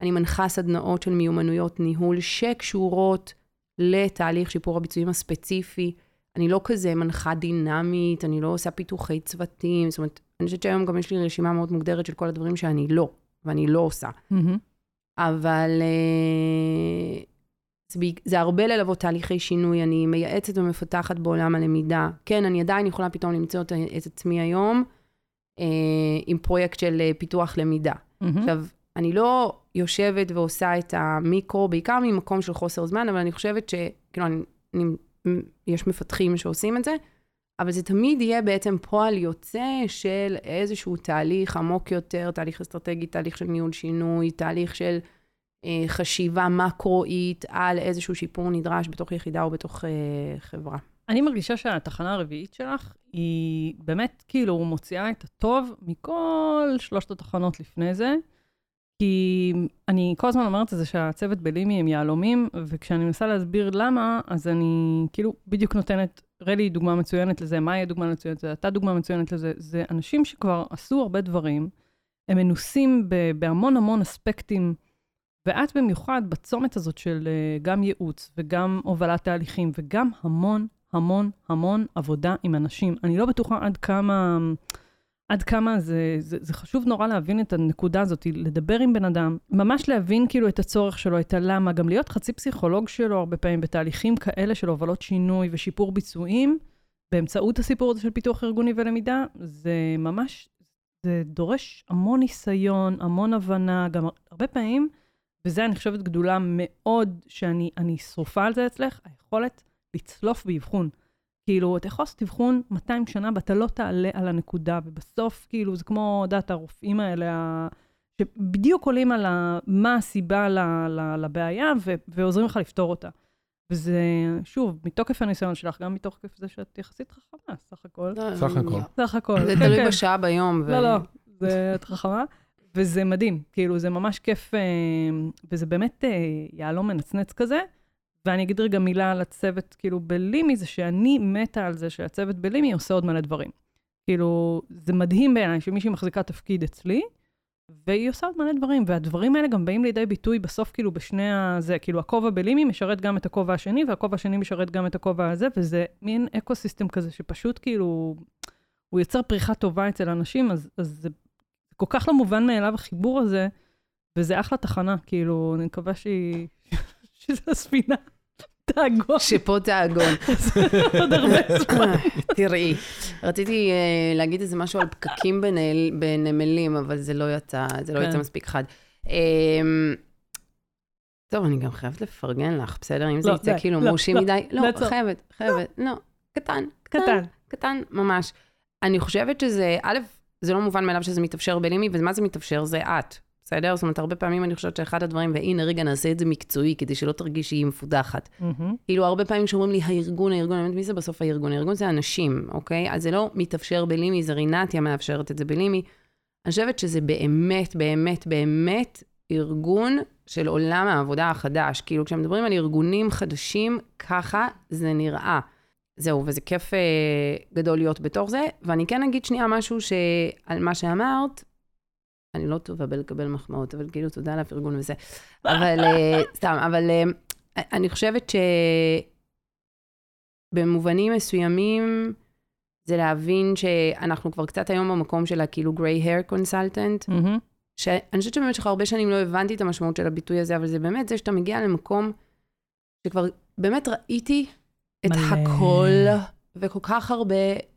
אני מנחה סדנאות של מיומנויות ניהול שקשורות לתהליך שיפור הביצועים הספציפי. אני לא כזה מנחה דינמית, אני לא עושה פיתוחי צוותים, זאת אומרת, אני חושבת שהיום גם יש לי רשימה מאוד מוגדרת של כל הדברים שאני לא, ואני לא עושה. Mm-hmm. אבל זה הרבה ללוות תהליכי שינוי, אני מייעצת ומפתחת בעולם הלמידה. כן, אני עדיין יכולה פתאום למצוא את עצמי היום, עם פרויקט של פיתוח למידה. Mm-hmm. עכשיו, אני לא יושבת ועושה את המיקרו, בעיקר ממקום של חוסר זמן, אבל אני חושבת ש... כאילו, אני, אני, יש מפתחים שעושים את זה, אבל זה תמיד יהיה בעצם פועל יוצא של איזשהו תהליך עמוק יותר, תהליך אסטרטגי, תהליך של ניהול שינוי, תהליך של אה, חשיבה מקרואית על איזשהו שיפור נדרש בתוך יחידה או בתוך אה, חברה. אני מרגישה שהתחנה הרביעית שלך היא באמת כאילו מוציאה את הטוב מכל שלושת התחנות לפני זה, כי אני כל הזמן אומרת את זה שהצוות בלימי הם יעלומים, וכשאני מנסה להסביר למה, אז אני כאילו בדיוק נותנת, רלי דוגמה מצוינת לזה, מה היא דוגמה מצוינת לזה, אתה דוגמה מצוינת לזה, זה אנשים שכבר עשו הרבה דברים, הם מנוסים ב- בהמון המון אספקטים, ואת במיוחד בצומת הזאת של גם ייעוץ, וגם הובלת תהליכים, וגם המון המון המון עבודה עם אנשים. אני לא בטוחה עד כמה... עד כמה זה, זה, זה חשוב נורא להבין את הנקודה הזאת, לדבר עם בן אדם, ממש להבין כאילו את הצורך שלו, את הלמה, גם להיות חצי פסיכולוג שלו הרבה פעמים בתהליכים כאלה של הובלות שינוי ושיפור ביצועים, באמצעות הסיפור הזה של פיתוח ארגוני ולמידה, זה ממש, זה דורש המון ניסיון, המון הבנה, גם הרבה פעמים, וזה אני חושבת גדולה מאוד שאני אני שרופה על זה אצלך, היכולת לצלוף באבחון. כאילו, אתה יכול לעשות אבחון מאתיים שנה, ואתה לא תעלה על הנקודה, ובסוף, כאילו, זה כמו דעת הרופאים האלה, שבדיוק עולים על מה הסיבה לבעיה, ועוזרים לך לפתור אותה. וזה, שוב, מתוקף הניסיון שלך, גם מתוקף זה שאת יחסית חכמה, סך הכל. סך הכל. סך הכל. זה תלוי בשעה ביום. לא, לא, את חכמה. וזה מדהים, כאילו, זה ממש כיף, וזה באמת יעלום מנצנץ כזה, ואני אגיד רגע מילה על הצוות, כאילו, בלימי, זה שאני מתה על זה שהצוות בלימי עושה עוד מלא דברים. כאילו, זה מדהים בעיניי שמישהי מחזיקה תפקיד אצלי, והיא עושה עוד מלא דברים, והדברים האלה גם באים לידי ביטוי בסוף, כאילו, בשני הזה, כאילו, הכובע בלימי משרת גם את הכובע השני, והכובע השני משרת גם את הכובע הזה, וזה מין אקוסיסטם כזה שפשוט, כאילו, הוא יוצר פריחה טובה אצל אנשים, אז, אז זה כל כך לא מובן מאליו החיבור הזה, וזה אחלה תחנה, כאילו, אני מקווה שהיא... שזו הספינה, תאגון. שפה תאגון. עוד הרבה זמן. תראי, רציתי להגיד איזה משהו על פקקים בנמלים, אבל זה לא יצא, זה לא יצא מספיק חד. טוב, אני גם חייבת לפרגן לך, בסדר? אם זה יצא כאילו מושי מדי. לא, חייבת, חייבת. לא, קטן. קטן. קטן, ממש. אני חושבת שזה, א', זה לא מובן מאליו שזה מתאפשר בלימי, ומה זה מתאפשר זה את. בסדר? זאת אומרת, הרבה פעמים אני חושבת שאחד הדברים, והנה רגע נעשה את זה מקצועי, כדי שלא תרגיש שהיא מפודחת. כאילו, הרבה פעמים שאומרים לי, הארגון, הארגון, האמת, מי זה בסוף הארגון? הארגון זה אנשים, אוקיי? אז זה לא מתאפשר בלימי, זה רינתיה מאפשרת את זה בלימי. אני חושבת שזה באמת, באמת, באמת ארגון של עולם העבודה החדש. כאילו, כשמדברים על ארגונים חדשים, ככה זה נראה. זהו, וזה כיף גדול להיות בתוך זה. ואני כן אגיד שנייה משהו על מה שאמרת. אני לא טובה בלקבל מחמאות, אבל כאילו תודה על הפרגון וזה. אבל, סתם, אבל אני חושבת שבמובנים מסוימים, זה להבין שאנחנו כבר קצת היום במקום שלה, כאילו gray hair consultant, שאני חושבת שבאמת הרבה שנים לא הבנתי את המשמעות של הביטוי הזה, אבל זה באמת זה שאתה מגיע למקום שכבר באמת ראיתי את הכל, וכל כך הרבה,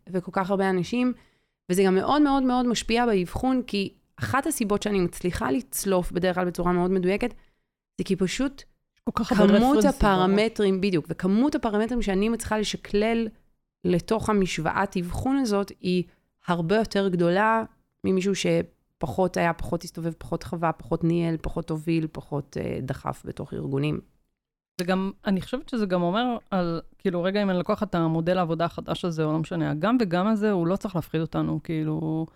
וכל כך הרבה אנשים, וזה גם מאוד מאוד מאוד משפיע באבחון, כי אחת הסיבות שאני מצליחה לצלוף בדרך כלל בצורה מאוד מדויקת, זה כי פשוט כמות הפרמטרים, בדיוק, וכמות הפרמטרים שאני מצליחה לשקלל לתוך המשוואת אבחון הזאת, היא הרבה יותר גדולה ממישהו פחות היה, פחות הסתובב, פחות חווה, פחות ניהל, פחות הוביל, פחות דחף בתוך ארגונים. זה גם, אני חושבת שזה גם אומר על, כאילו, רגע, אם אני לקוח את המודל העבודה החדש הזה, או לא משנה, הגם וגם הזה, הוא לא צריך להפחיד אותנו, כאילו,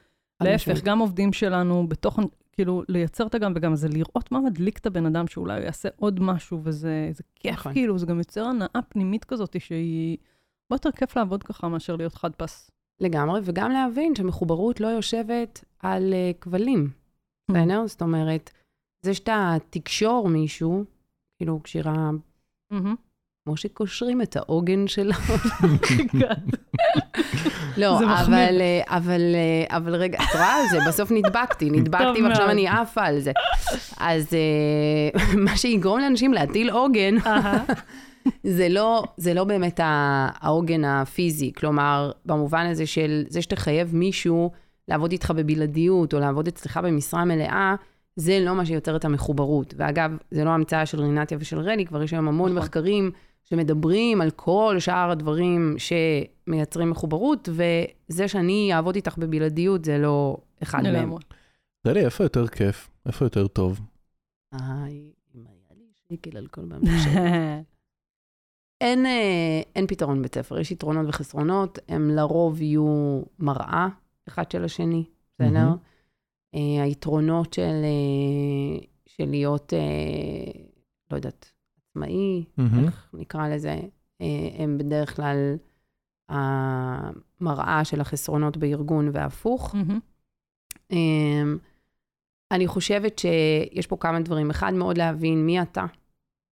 להפך, גם עובדים שלנו, בתוך, כאילו, לייצר את הגם וגם הזה, לראות מה מדליק את הבן אדם, שאולי יעשה עוד משהו, וזה כיף, כאילו, זה גם יוצר הנאה פנימית כזאת, שהיא יותר כיף לעבוד ככה, מאשר להיות חד פס. לגמרי, וגם להבין שמחוברות לא יושבת על כבלים. זאת אומרת, זה שאתה תקשור מישהו, כאילו, קשירה, כמו שקושרים את העוגן שלו. לא, אבל רגע, את רואה על זה, בסוף נדבקתי, נדבקתי ועכשיו אני עפה על זה. אז מה שיגרום לאנשים להטיל עוגן, זה לא, זה לא באמת העוגן הפיזי, כלומר, במובן הזה של זה שתחייב מישהו לעבוד איתך בבלעדיות, או לעבוד אצלך במשרה מלאה, זה לא מה שיוצר את המחוברות. ואגב, זה לא המצאה של רינתיה ושל רלי, כבר יש היום המון מחקרים שמדברים על כל שאר הדברים שמייצרים מחוברות, וזה שאני אעבוד איתך בבלעדיות, זה לא אחד מהם. רלי, איפה יותר כיף? איפה יותר טוב? אה, אם היה לי שקל על כל במשך. אין, אין פתרון בית ספר, יש יתרונות וחסרונות, הם לרוב יהיו מראה אחד של השני, בסדר? Mm-hmm. אה, היתרונות של, של להיות, אה, לא יודעת, עצמאי, mm-hmm. איך נקרא לזה, אה, הם בדרך כלל המראה של החסרונות בארגון והפוך. Mm-hmm. אה, אני חושבת שיש פה כמה דברים, אחד מאוד להבין מי אתה,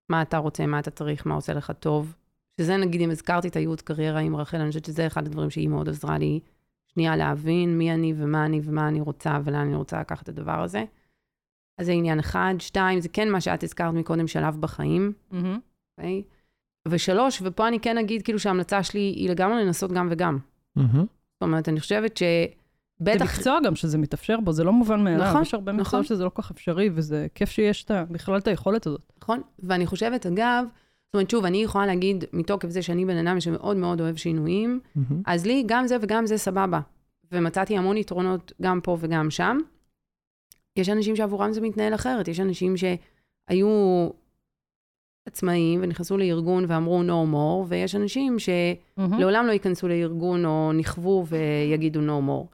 מה אתה רוצה, מה אתה צריך, מה עושה לך טוב. שזה נגיד, אם הזכרתי את הייעוץ קריירה עם רחל, אני חושבת שזה אחד הדברים שהיא מאוד עזרה לי, שנייה להבין מי אני ומה אני ומה אני רוצה, ולאן אני רוצה לקחת את הדבר הזה. אז זה עניין אחד. שתיים, זה כן מה שאת הזכרת מקודם, שלב בחיים. Mm-hmm. Okay. ושלוש, ופה אני כן אגיד, כאילו שההמלצה שלי היא לגמרי לנסות גם וגם. Mm-hmm. זאת אומרת, אני חושבת ש... זה מקצוע גם שזה מתאפשר בו, זה לא מובן מאליו, יש הרבה מקצוע שזה לא כך אפשרי, וזה כיף שיש בכלל את היכולת הזאת. נכון, ואני חושבת, אגב, זאת אומרת, שוב, אני יכולה להגיד מתוקף זה שאני בן אדם שמאוד מאוד אוהב שינויים, אז לי גם זה וגם זה סבבה, ומצאתי המון יתרונות גם פה וגם שם. יש אנשים שעבורם זה מתנהל אחרת, יש אנשים שהיו עצמאים ונכנסו לארגון ואמרו no more, ויש אנשים שלעולם לא ייכנסו לארגון או נכוו ויגידו no more.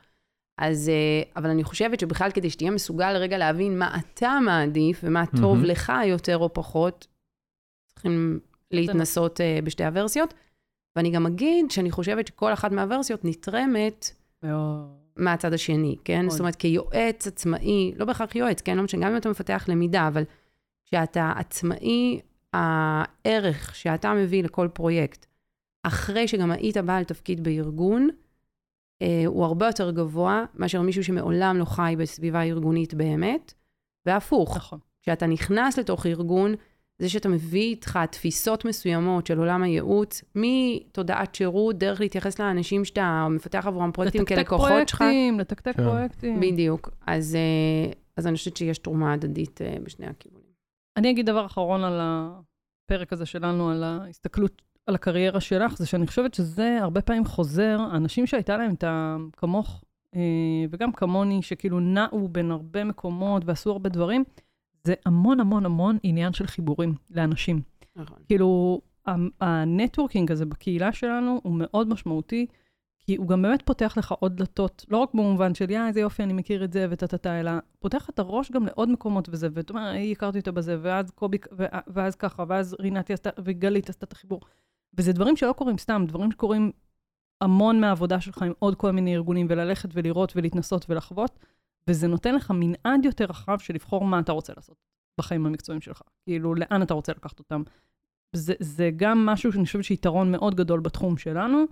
אז, אבל אני חושבת שבכלל כדי שתהיה מסוגל לרגע להבין מה אתה מעדיף, ומה טוב mm-hmm. לך יותר או פחות, צריכים להתנסות בשתי הוורסיות. ואני גם אגיד שאני חושבת שכל אחת מהוורסיות נתרמת מהצד השני, כן? זאת אומרת, כיועץ עצמאי, לא בהכרח יועץ, כן? לא משנה, גם אם אתה מפתח למידה, אבל כשאתה עצמאי, הערך שאתה מביא לכל פרויקט, אחרי שגם היית בעל תפקיד בארגון, הוא הרבה יותר גבוה, מאשר מישהו שמעולם לא חי בסביבה ארגונית באמת, והפוך. נכון. כשאתה נכנס לתוך ארגון, זה שאתה מביא איתך תפיסות מסוימות של עולם הייעוץ, מתודעת שירות, דרך להתייחס לאנשים שאתה מפתח עבורם פרויקטים כלקוחות שלך. לתקתק פרויקטים, לתקתק פרויקטים. בדיוק. אז, אז אני חושבת שיש תרומה הדדית בשני הכיוונים. אני אגיד דבר אחרון על הפרק הזה שלנו, על ההסתכלות על הקריירה שלך, זה שאני חושבת שזה הרבה פעמים חוזר, אנשים שהייתה להם את הכמוך, וגם כמוני, שכאילו נעו בין הרבה מקומות, ועשו הרבה דברים, זה המון המון המון עניין של חיבורים לאנשים. נכון. כאילו, הנטוורקינג הזה בקהילה שלנו, הוא מאוד משמעותי, כי הוא גם באמת פותח לך עוד דלתות, לא רק במובן של, יא, איזה יופי, אני מכיר את זה, וטטטה, אלא פותח את הראש גם לעוד מקומות וזה, ואתה אומר, היי, הכרתי אותה בזה, ואז קובי, ואז ככה, ואז רינתי עשתה, וגלית עשתה את החיבור. וזה דברים שלא קורים סתם, דברים שקורים המון מהעבודה שלך עם עוד כל מיני ארגונים, וללכת ולראות ולהתנסות ולחוות, וזה נותן לך מנעד יותר רחב של לבחור מה אתה רוצה לעשות בחיים המקצועיים שלך. כאילו, לאן אתה רוצה לקחת אותם. זה, זה גם משהו שאני חושב שיתרון מאוד גדול בתחום שלנו,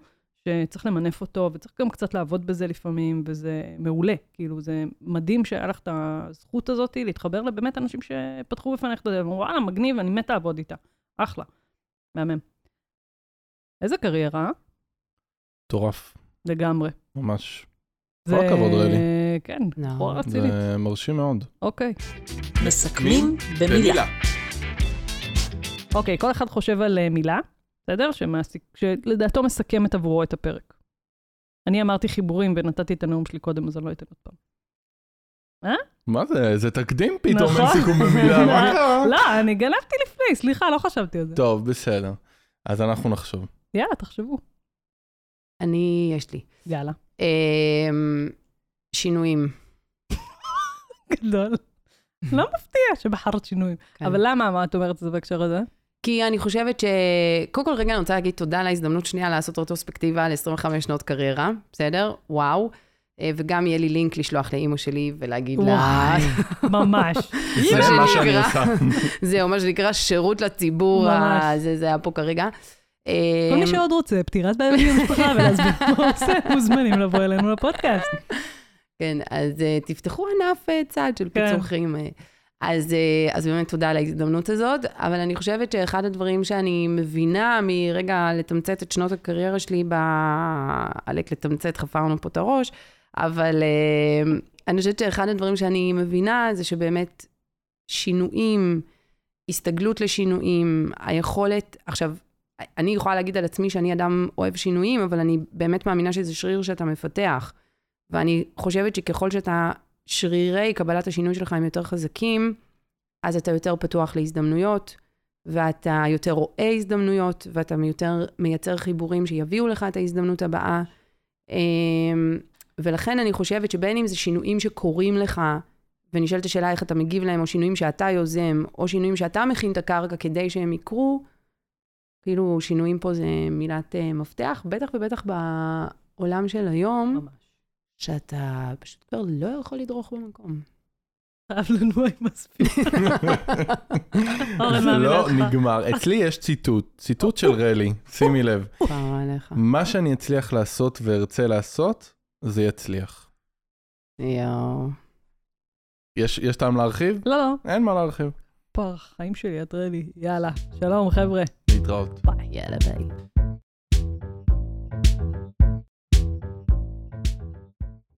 שצריך למנף אותו, וצריך גם קצת לעבוד בזה לפעמים, וזה מעולה. כאילו, זה מדהים שהיה לך את הזכות הזאת להתחבר לבאמת אנשים שפתחו בפניך את הדלת, וואלה, מגניב, אני מת לעבוד איתה. אחלה. מהמם. איזה קריירה? טורף. לגמרי. ממש. זה... כל הכבוד רלי. כן, כל no. רצינית. זה מרשים מאוד. אוקיי. Okay. מסכמים במילה. אוקיי, okay, כל אחד חושב על מילה, בסדר? שמעסיק, שלדעתו מסכמת עבורו את הפרק. אני אמרתי חיבורים ונתתי את הנאום שלי קודם, אז אני לא אתן עוד פעם. מה? מה זה? זה תקדים פתאום, אין סיכום במילה, מה קרה? לא, אני גנבתי לפני, סליחה, לא חשבתי על זה. טוב, בסדר. אז אנחנו נחשוב. יאללה, תחשבו. אני, יש לי. יאללה. שינויים. גדול. לא מפתיע שבחרת שינויים. אבל למה, מה את אומרת את זה בהקשר הזה? כי אני חושבת ש... קודם כל רגע אני רוצה להגיד תודה על ההזדמנות שנייה לעשות רטרוספקטיבה על עשרים וחמש שנות קריירה, בסדר? וואו. וגם יהיה לי לינק לשלוח לאימא שלי ולהגיד לה... ממש. זה מה שאני עושה. זהו, מה שנקרא שירות לציבור. זה היה פה כרגע. כל מי שעוד רוצה, פטירת בעלי המשפחה, ולהסביר מה עושה, מוזמנים לבוא אלינו לפודקאסט. כן, אז תפתחו ענף צד של פיצוחים. אז, אז באמת תודה על ההזדמנות הזאת, אבל אני חושבת שאחד הדברים שאני מבינה מרגע לתמצאת את שנות הקריירה שלי, בעלק לתמצאת, חפרנו פה את הראש, אבל אני חושבת שאחד הדברים שאני מבינה זה שבאמת שינויים, הסתגלות לשינויים, היכולת, עכשיו, אני יכולה להגיד על עצמי שאני אדם אוהב שינויים, אבל אני באמת מאמינה שזה שריר שאתה מפתח, ואני חושבת שככל שאתה שרירי קבלת השינוי שלך הם יותר חזקים, אז אתה יותר פתוח להזדמנויות, ואתה יותר רואה הזדמנויות, ואתה יותר מייצר חיבורים שיביאו לך את ההזדמנות הבאה. ולכן אני חושבת שבין אם זה שינויים שקורים לך, ונשאלת השאלה איך אתה מגיב להם, או שינויים שאתה יוזם, או שינויים שאתה מכין את הקרקע כדי שהם יקרו, כאילו שינויים פה זה מילת מפתח, בטח ובטח בעולם של היום. ממש. שאתה פשוט כבר לא יכול לדרוך במקום. חייב לנוע עם מספיק. זה לא נגמר. אצלי יש ציטוט, ציטוט של רלי, שימי לב. מה שאני אצליח לעשות וארצה לעשות, זה יצליח. יאו. יש טעם להרחיב? לא. אין מה להרחיב. פרח, חיים שלי, את רלי. יאללה, שלום חבר'ה. להתראות. ביי, יאללה ביי.